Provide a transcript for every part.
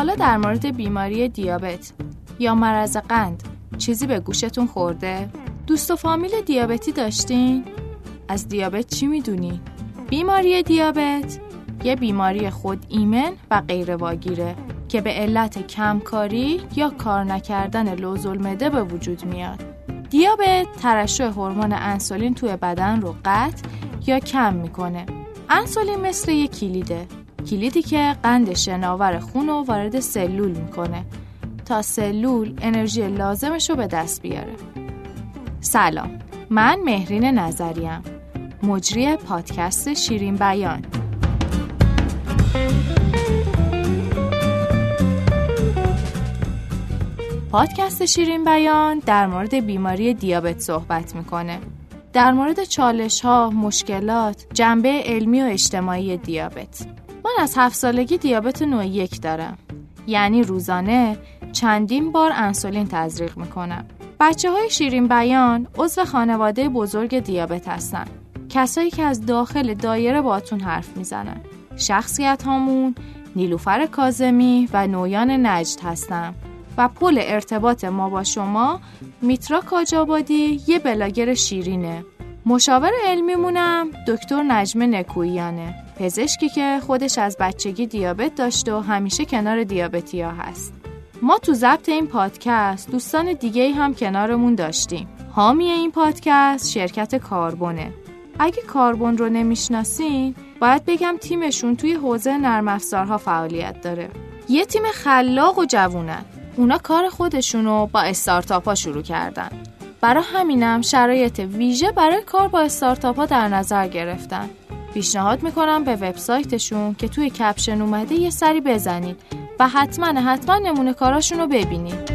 حالا در مورد بیماری دیابت یا مرض قند چیزی به گوشتون خورده؟ دوست و فامیل دیابتی داشتین؟ از دیابت چی میدونی؟ بیماری دیابت یه بیماری خود ایمن و غیر واگیره که به علت کمکاری یا کار نکردن لوزالمعده به وجود میاد. دیابت ترشح هورمون انسولین توی بدن رو قطع یا کم میکنه. انسولین مثل یک کلیده، کلیدی که قند شناور خون رو وارد سلول میکنه تا سلول انرژی لازمش رو به دست بیاره. سلام، من مهرین نظریم، مجری پادکست شیرین بیان. پادکست شیرین بیان در مورد بیماری دیابت صحبت میکنه، در مورد چالش‌ها، مشکلات، جنبه علمی و اجتماعی دیابت. من از 7 سالگی دیابت نوع 1 دارم، یعنی روزانه چندین بار انسولین تزریق میکنم. بچه‌های شیرین بیان عضو خانواده بزرگ دیابت هستن، کسایی که از داخل دایره باهاتون حرف میزنن. شخصیت هامون نیلوفر کاظمی و نویان نجد هستن و پل ارتباط ما با شما میترا کاجابادی، یه بلاگر شیرینه. مشاور علمیمونم دکتر نجمه نکوییانه، پزشکی که خودش از بچگی دیابت داشته و همیشه کنار دیابتی‌ها هست. ما تو ضبط این پادکست دوستان دیگه‌ای هم کنارمون داشتیم. حامی این پادکست شرکت کاربونه. اگه کاربن رو نمیشناسین، باید بگم تیمشون توی حوزه نرم افزارها فعالیت داره. یه تیم خلاق و جوونن. اونا کار خودشونو با استارتاپ‌ها شروع کردن. برای همینم شرایط ویژه برای کار با استارتاپ‌ها در نظر گرفتن. پیشنهاد میکنم به وبسایتشون که توی کپشن اومده یه سری بزنید و حتما نمونه کاراشون رو ببینید.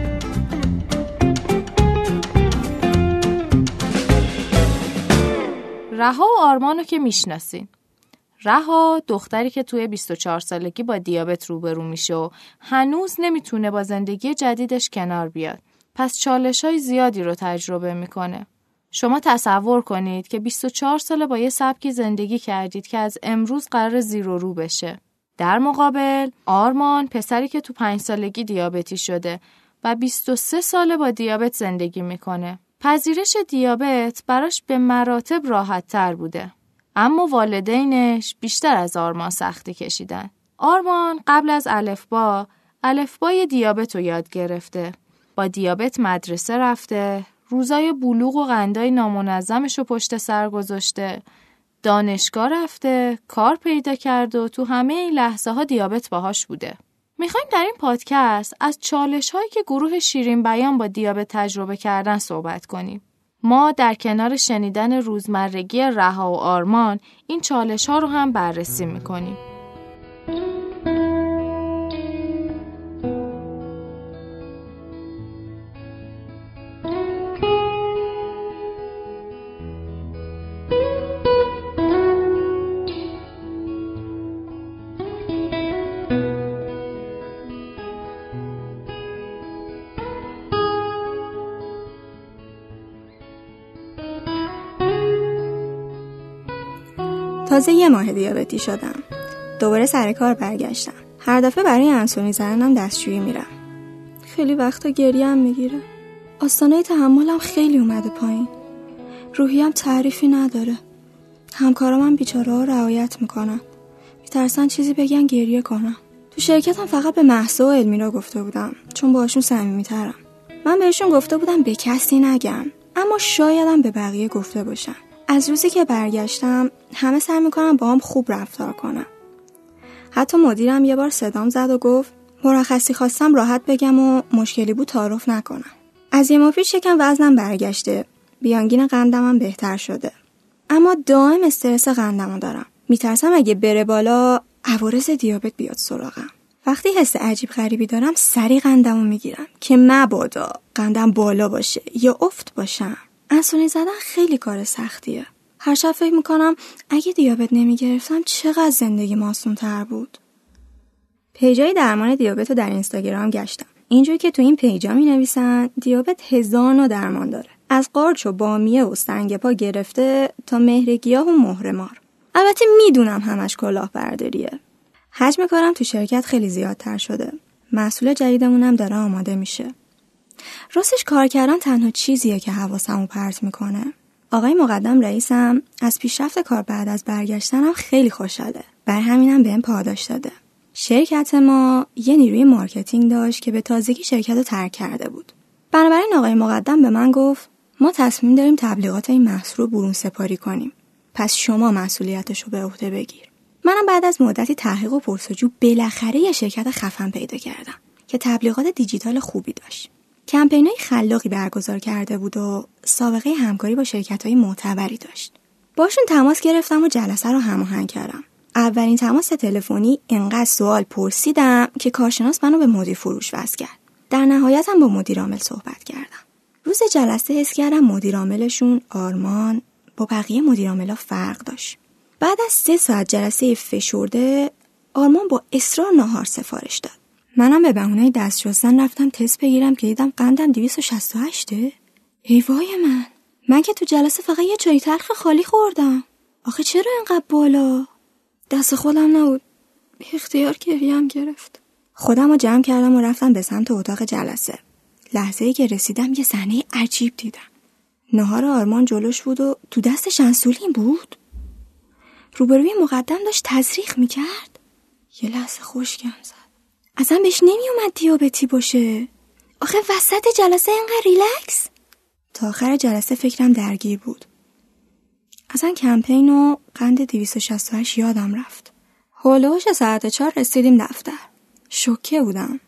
رها و آرمانو که میشناسین. رها دختری که توی 24 سالگی با دیابت روبرو میشه و هنوز نمیتونه با زندگی جدیدش کنار بیاد. پس چالش‌های زیادی رو تجربه میکنه. شما تصور کنید که 24 ساله با یه سبکی زندگی کردید که از امروز قرار زیر و رو بشه. در مقابل آرمان پسری که تو 5 سالگی دیابتی شده و 23 ساله با دیابت زندگی میکنه. پذیرش دیابت براش به مراتب راحت تر بوده، اما والدینش بیشتر از آرمان سختی کشیدن. آرمان قبل از الفبای دیابت رو یاد گرفته، با دیابت مدرسه رفته، روزای بلوغ و قندای نامنظمش رو پشت سر گذاشته، دانشگاه رفته، کار پیدا کرد و تو همه این لحظه ها دیابت باهاش بوده. میخوایم در این پادکست از چالش‌هایی که گروه شیرین بیان با دیابت تجربه کردن صحبت کنیم. ما در کنار شنیدن روزمرگی رها و آرمان این چالش‌ها رو هم بررسی می‌کنیم. تازه 1 ماه دیابتی شدم. دوباره سر کار برگشتم. هر دفعه برای انسولین زدنم دستشویی میرم. خیلی وقتا گریم میگیره. آستانه تحملم خیلی اومده پایین. روحیم تعریفی نداره. همکارامم بیچاره‌ها رعایت میکنن. میترسن چیزی بگن گریه کنم. تو شرکتم فقط به مهسا و المیرا گفته بودم، چون باشون صمیمی‌ترم. من بهشون گفته بودم به کسی نگم، اما شایدم به بقیه گفته باشم. از روزی که برگشتم همه سعی میکنن با هم خوب رفتار کنم. حتی مدیرم یه بار صدام زد و گفت مرخصی خواستم راحت بگم و مشکلی بود تعارف نکنم. از 1 ماه پیش شکم وزنم برگشته، بیانگین قندمم بهتر شده، اما دائم استرس قندمو دارم. میترسم اگه بره بالا عوارض دیابت بیاد سراغم. وقتی حس عجیب غریبی دارم سریع قندمو میگیرم که مبادا قندم بالا باشه یا افت باشم. انسولین زدن خیلی کار سختیه. هر شب فکر میکنم اگه دیابت نمیگرفتم چقدر زندگی معصوم‌تر بود. پیجای درمان دیابت رو در اینستاگرام گشتم. اینجوری که تو این پیجا مینویسن دیابت هزاران درمان داره، از قارچ و بامیه و سنگ پا گرفته تا مهرگیاه و مهرمار. البته میدونم همش کلاهبرداریه. حجم کارم تو شرکت خیلی زیادتر شده. محصول جدیدمون هم داره آماده میشه. راستش کار کردن تنها چیزیه که حواسمو پرت میکنه. آقای مقدم رئیسم از پیشرفت کار بعد از برگشتنم خیلی خوشحاله. بر همینم بهم پاداش داده. شرکت ما یه نیروی مارکتینگ داشت که به تازگی شرکت رو ترک کرده بود. بنابراین آقای مقدم به من گفت ما تصمیم داریم تبلیغات این محصول رو برون سپاری کنیم. پس شما مسئولیتش رو به عهده بگیر. منم بعد از مدتی تحقیق و پرسجو بالاخره یه شرکت خفن پیدا کردم که تبلیغات دیجیتال خوبی داشت. کمپینای خلاقی برگزار کرده بود و سابقه همکاری با شرکت‌های معتبری داشت. باشون تماس گرفتم و جلسه رو هماهنگ کردم. اولین تماس تلفنی انقدر سوال پرسیدم که کارشناس منو به مدیر فروش وصل کرد. در نهایت هم با مدیر عامل صحبت کردم. روز جلسه حس کردم مدیر عاملشون آرمان با بقیه مدیر عاملا فرق داشت. بعد از 3 ساعت جلسه فشرده آرمان با اصرار ناهار سفارش داد. منم به بهونه دست شستن رفتم تست بگیرم که دیدم قندم 268ه. ای وای من که تو جلسه فقط یه چای تلخ خالی خوردم. آخه چرا اینقدر بالا؟ دست خودم نبود، اختیار گریم گرفت. خودم رو جمع کردم و رفتم به سمت اتاق جلسه. لحظه‌ای که رسیدم یه صحنه عجیب دیدم. نهار آرمان جلوش بود و تو دست شنسولین بود. روبروی مقدم داشت تزریق میکرد. یه لحظه خشکم زد. اصلا بهش نمیومد دیابتی باشه. آخه وسط جلسه اینقدر ریلکس؟ تا آخر جلسه فکرم درگیر بود. اصلا کمپین و قند 268 یادم رفت. هولوش 4:30 رسیدیم دفتر. شوکه بودم.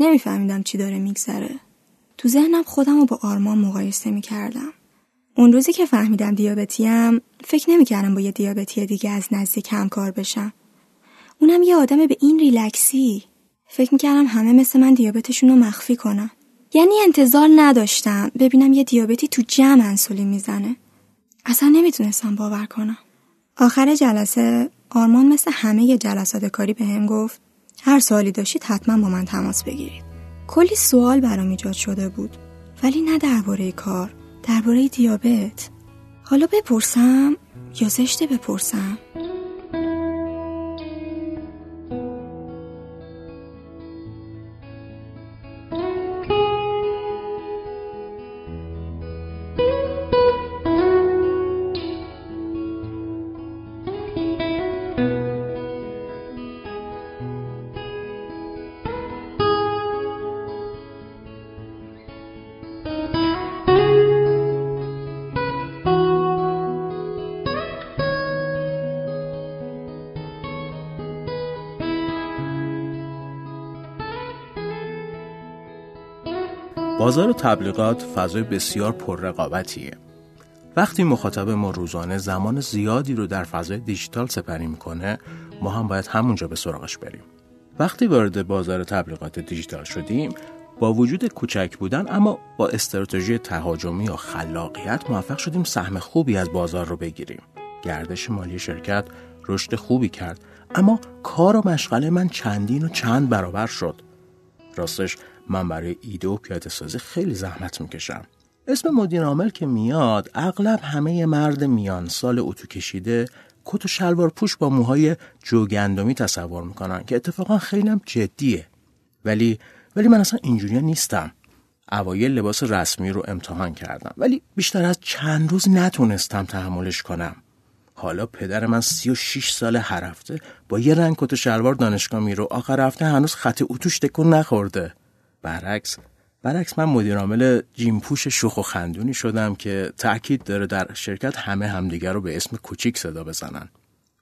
نمیفهمیدم چی داره میگذره. تو ذهنم خودم رو با آرمان مقایسه میکردم. اون روزی که فهمیدم دیابتیم فکر نمیکردم با یه دیابتی دیگه از نزدیک همکار بشم. اونم یه آدم به این ریلکسی. فکر میکردم همه مثل من دیابتشون رو مخفی کنن. یعنی انتظار نداشتم ببینم یه دیابتی تو جمع انسولین میزنه. اصلا نمیتونستم باور کنم. آخر جلسه آرمان مثل همه جلسات کاری بهم گفت هر سوالی داشتید حتما با من تماس بگیرید. کلی سوال برام ایجاد شده بود، ولی نه درباره کار، درباره دیابت. حالا بپرسم یا زشته بپرسم؟ بازار تبلیغات فضای بسیار پررقابتیه. وقتی مخاطب ما روزانه زمان زیادی رو در فضای دیجیتال سپری میکنه، ما هم باید همونجا به سراغش بریم. وقتی وارد بازار تبلیغات دیجیتال شدیم، با وجود کوچک بودن اما با استراتژی تهاجمی یا خلاقیت موفق شدیم سهم خوبی از بازار رو بگیریم. گردش مالی شرکت رشد خوبی کرد، اما کار و مشغله من چندین و چند برابر شد. راستش من برای ایده و پیاده سازی خیلی زحمت میکشم. اسم مدیر عامل که میاد، اغلب همه مرد میان سال اتو کشیده، کت و شلوار پوش با موهای جوگندمی تصور میکنن که اتفاقا خیلی هم جدیه. ولی من اصلا اینجوری نیستم. اوایل لباس رسمی رو امتحان کردم، ولی بیشتر از چند روز نتونستم تحملش کنم. حالا پدر من 36 سال هر هفته با یه رنگ کت و شلوار دانشگاه میره، آخر هفته هنوز خط اتوش تکون نخورده. برعکس من مدیر عامل جیمپوش شوخ و خندونی شدم که تأکید داره در شرکت همه همدیگر رو به اسم کوچیک صدا بزنن.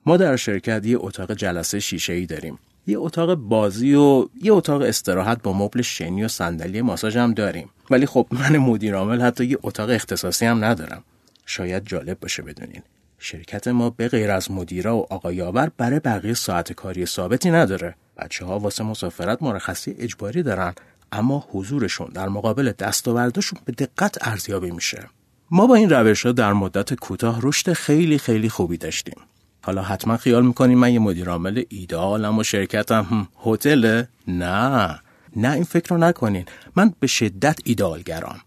ما در شرکت یه اتاق جلسه شیشه‌ای داریم، یه اتاق بازی و یه اتاق استراحت با مبل شنی و صندلی ماساژ هم داریم. ولی خب من مدیر عامل حتی یه اتاق اختصاصی هم ندارم. شاید جالب باشه بدونین شرکت ما به غیر از مدیرا و آقای یاور برای بقیه ساعت کاری ثابتی نداره. بچه‌ها واسه مسافرت مرخصی اجباری دارن، اما حضورشون در مقابل دستاوردشون به دقت ارزیابی میشه. ما با این روش‌ها در مدت کوتاه رشد خیلی خیلی خوبی داشتیم. حالا حتما خیال میکنین من یه مدیر عامل ایده‌آلم و شرکتم هتله؟ نه این فکر رو نکنین. من به شدت ایده‌آل‌گرام.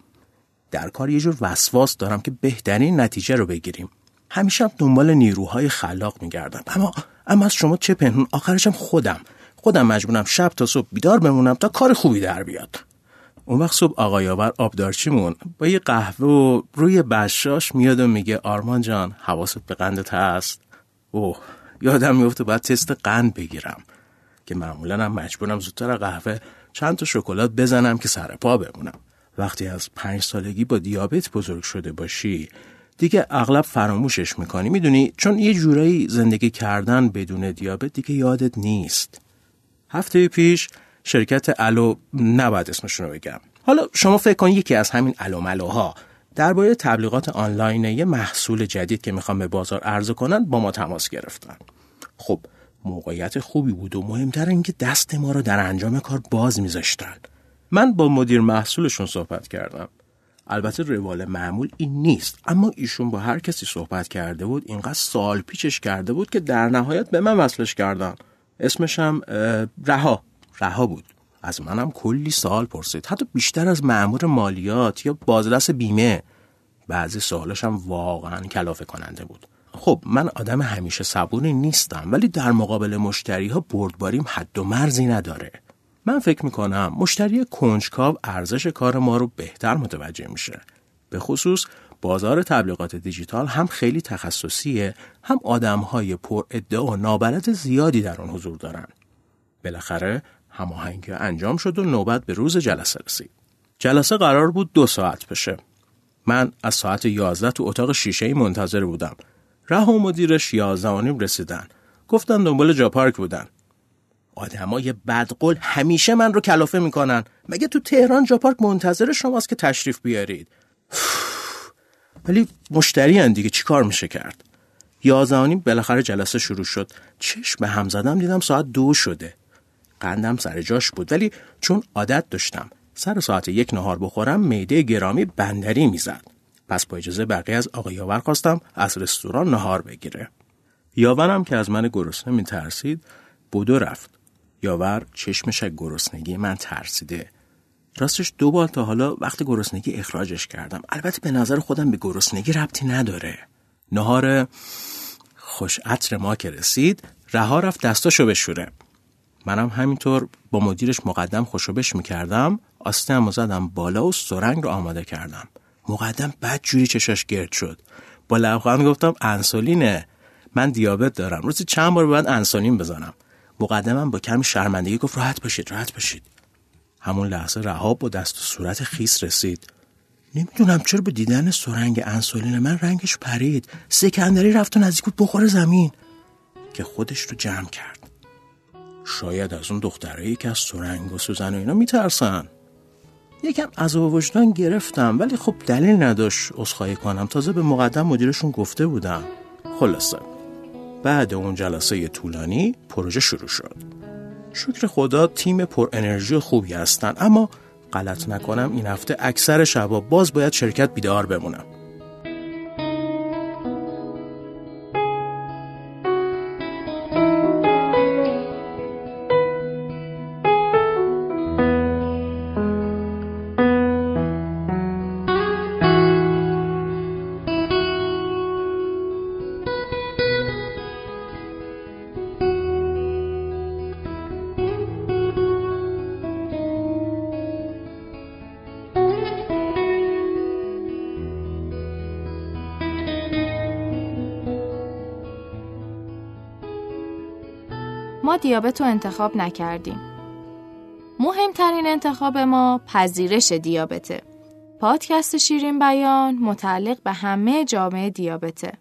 در کار یه جور وسواس دارم که بهترین نتیجه رو بگیریم. همیشه دنبال نیروهای خلاق میگردم. اما از شما چه پنهون، آخرشم خودم. خودم مجبورم شب تا صبح بیدار بمونم تا کار خوبی در بیاد. اون وقت صبح آقای آور آبدارچیمون با یه قهوه و روی بشاش میاد و میگه آرمان جان حواست به قندت هست؟ اوه یادم میفته باید تست قند بگیرم که معمولا هم مجبورم زودتر قهوه چند تا شکلات بزنم که سر پا بمونم. وقتی از 5 سالگی با دیابت بزرگ شده باشی دیگه اغلب فراموشش میکنی، میدونی، چون یه جورایی زندگی کردن بدون دیابت دیگه یادت نیست. هفته پیش شرکت الو، نباید اسمشون رو بگم، حالا شما فکر کن یکی از همین الو ملوها درباره تبلیغات آنلاین یه محصول جدید که میخوام به بازار عرضه کنن با ما تماس گرفتن. خب موقعیت خوبی بود و مهمتر اینکه دست ما رو در انجام کار باز میذاشتن. من با مدیر محصولشون صحبت کردم. البته روال معمول این نیست، اما ایشون با هر کسی صحبت کرده بود اینقدر سال پیچش کرده بود که در نهایت به من وصلش کردن. اسمش هم رها بود. از منم کلی سوال پرسید، حتی بیشتر از مأمور مالیات یا بازرس بیمه. بعضی سوالش هم واقعا کلافه کننده بود. خب من آدم همیشه صبوری نیستم، ولی در مقابل مشتری ها بردباریم حد و مرزی نداره. من فکر میکنم مشتری کنجکاو ارزش کار ما رو بهتر متوجه میشه. به خصوص بازار تبلیغات دیجیتال هم خیلی تخصصیه، هم آدمهای پر ادعا و نابلد زیادی در اون حضور دارن. بالاخره هماهنگی انجام شد و نوبت به روز جلسه رسید. جلسه قرار بود 2 ساعت بشه. من از ساعت 11 تو اتاق شیشه‌ای منتظر بودم. راه و مدیرش 11:30 رسیدن. گفتن دنبال جاپارک بودن. آدمای بدقول همیشه من رو کلافه میکنن. مگه تو تهران جاپارک منتظر شماست که تشریف بیارید؟ ولی مشتری ان دیگه، چیکار میشه کرد؟ 11:30 بالاخره جلسه شروع شد. چشم به هم زدم دیدم ساعت 2 شده. قندم سر جاش بود، ولی چون عادت داشتم سر ساعت 1 نهار بخورم معده گرامی بندری میزد. پس با اجازه بقیه از آقای یاور خواستم از رستوران نهار بگیره. یاورم که از من گرسنه میترسید بدو رفت. یاور چشمش از گرسنگی من ترسیده. راستش 2 بار تا حالا وقت گرسنگی اخراجش کردم. البته به نظر خودم به گرسنگی ربطی نداره. نهار خوش عطر ما که رسید، رها رفت دستاشو بشوره. منم همینطور با مدیرش مقدم خوشوبش میکردم، آستینم رو زدم بالا و سرنگ رو آماده کردم. مقدم بدجوری چشاش گرد شد. با لبخند گفتم انسولینه، من دیابت دارم، روزی چند بار باید انسولین بزنم. مقدمم با کمی شرمندگی گفت راحت باشید. همون لحظه رهاب با دست و صورت خیس رسید. نمیدونم چرا به دیدن سرنگ انسولین من رنگش پرید، سکندری رفت و نزدیک بود بخوره زمین که خودش رو جمع کرد. شاید از اون دخترایی که از سرنگ و سوزن و اینا میترسن. یکم عذاب وجدان گرفتم، ولی خب دلیل نداشت عذرخواهی کنم. تازه به مقدم مدیرشون گفته بودم. خلاصه بعد اون جلسه طولانی پروژه شروع شد. شکر خدا تیم پر انرژی خوبی هستن، اما غلط نکنم این هفته اکثر شبا باز باید شرکت بیدار بمونم. ما دیابت رو انتخاب نکردیم. مهمترین انتخاب ما پذیرش دیابته. پادکست شیرین بیان متعلق به همه جامعه دیابته.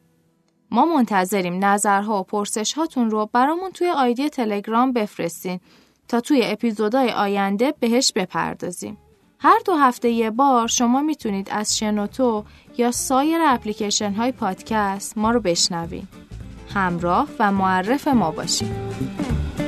ما منتظریم نظرها و پرسش هاتون رو برامون توی آیدی تلگرام بفرستین تا توی اپیزودهای آینده بهش بپردازیم. هر 2 هفته یه بار شما میتونید از شنوتو یا سایر اپلیکیشن های پادکست ما رو بشنوین. همراه و معرف ما باشید.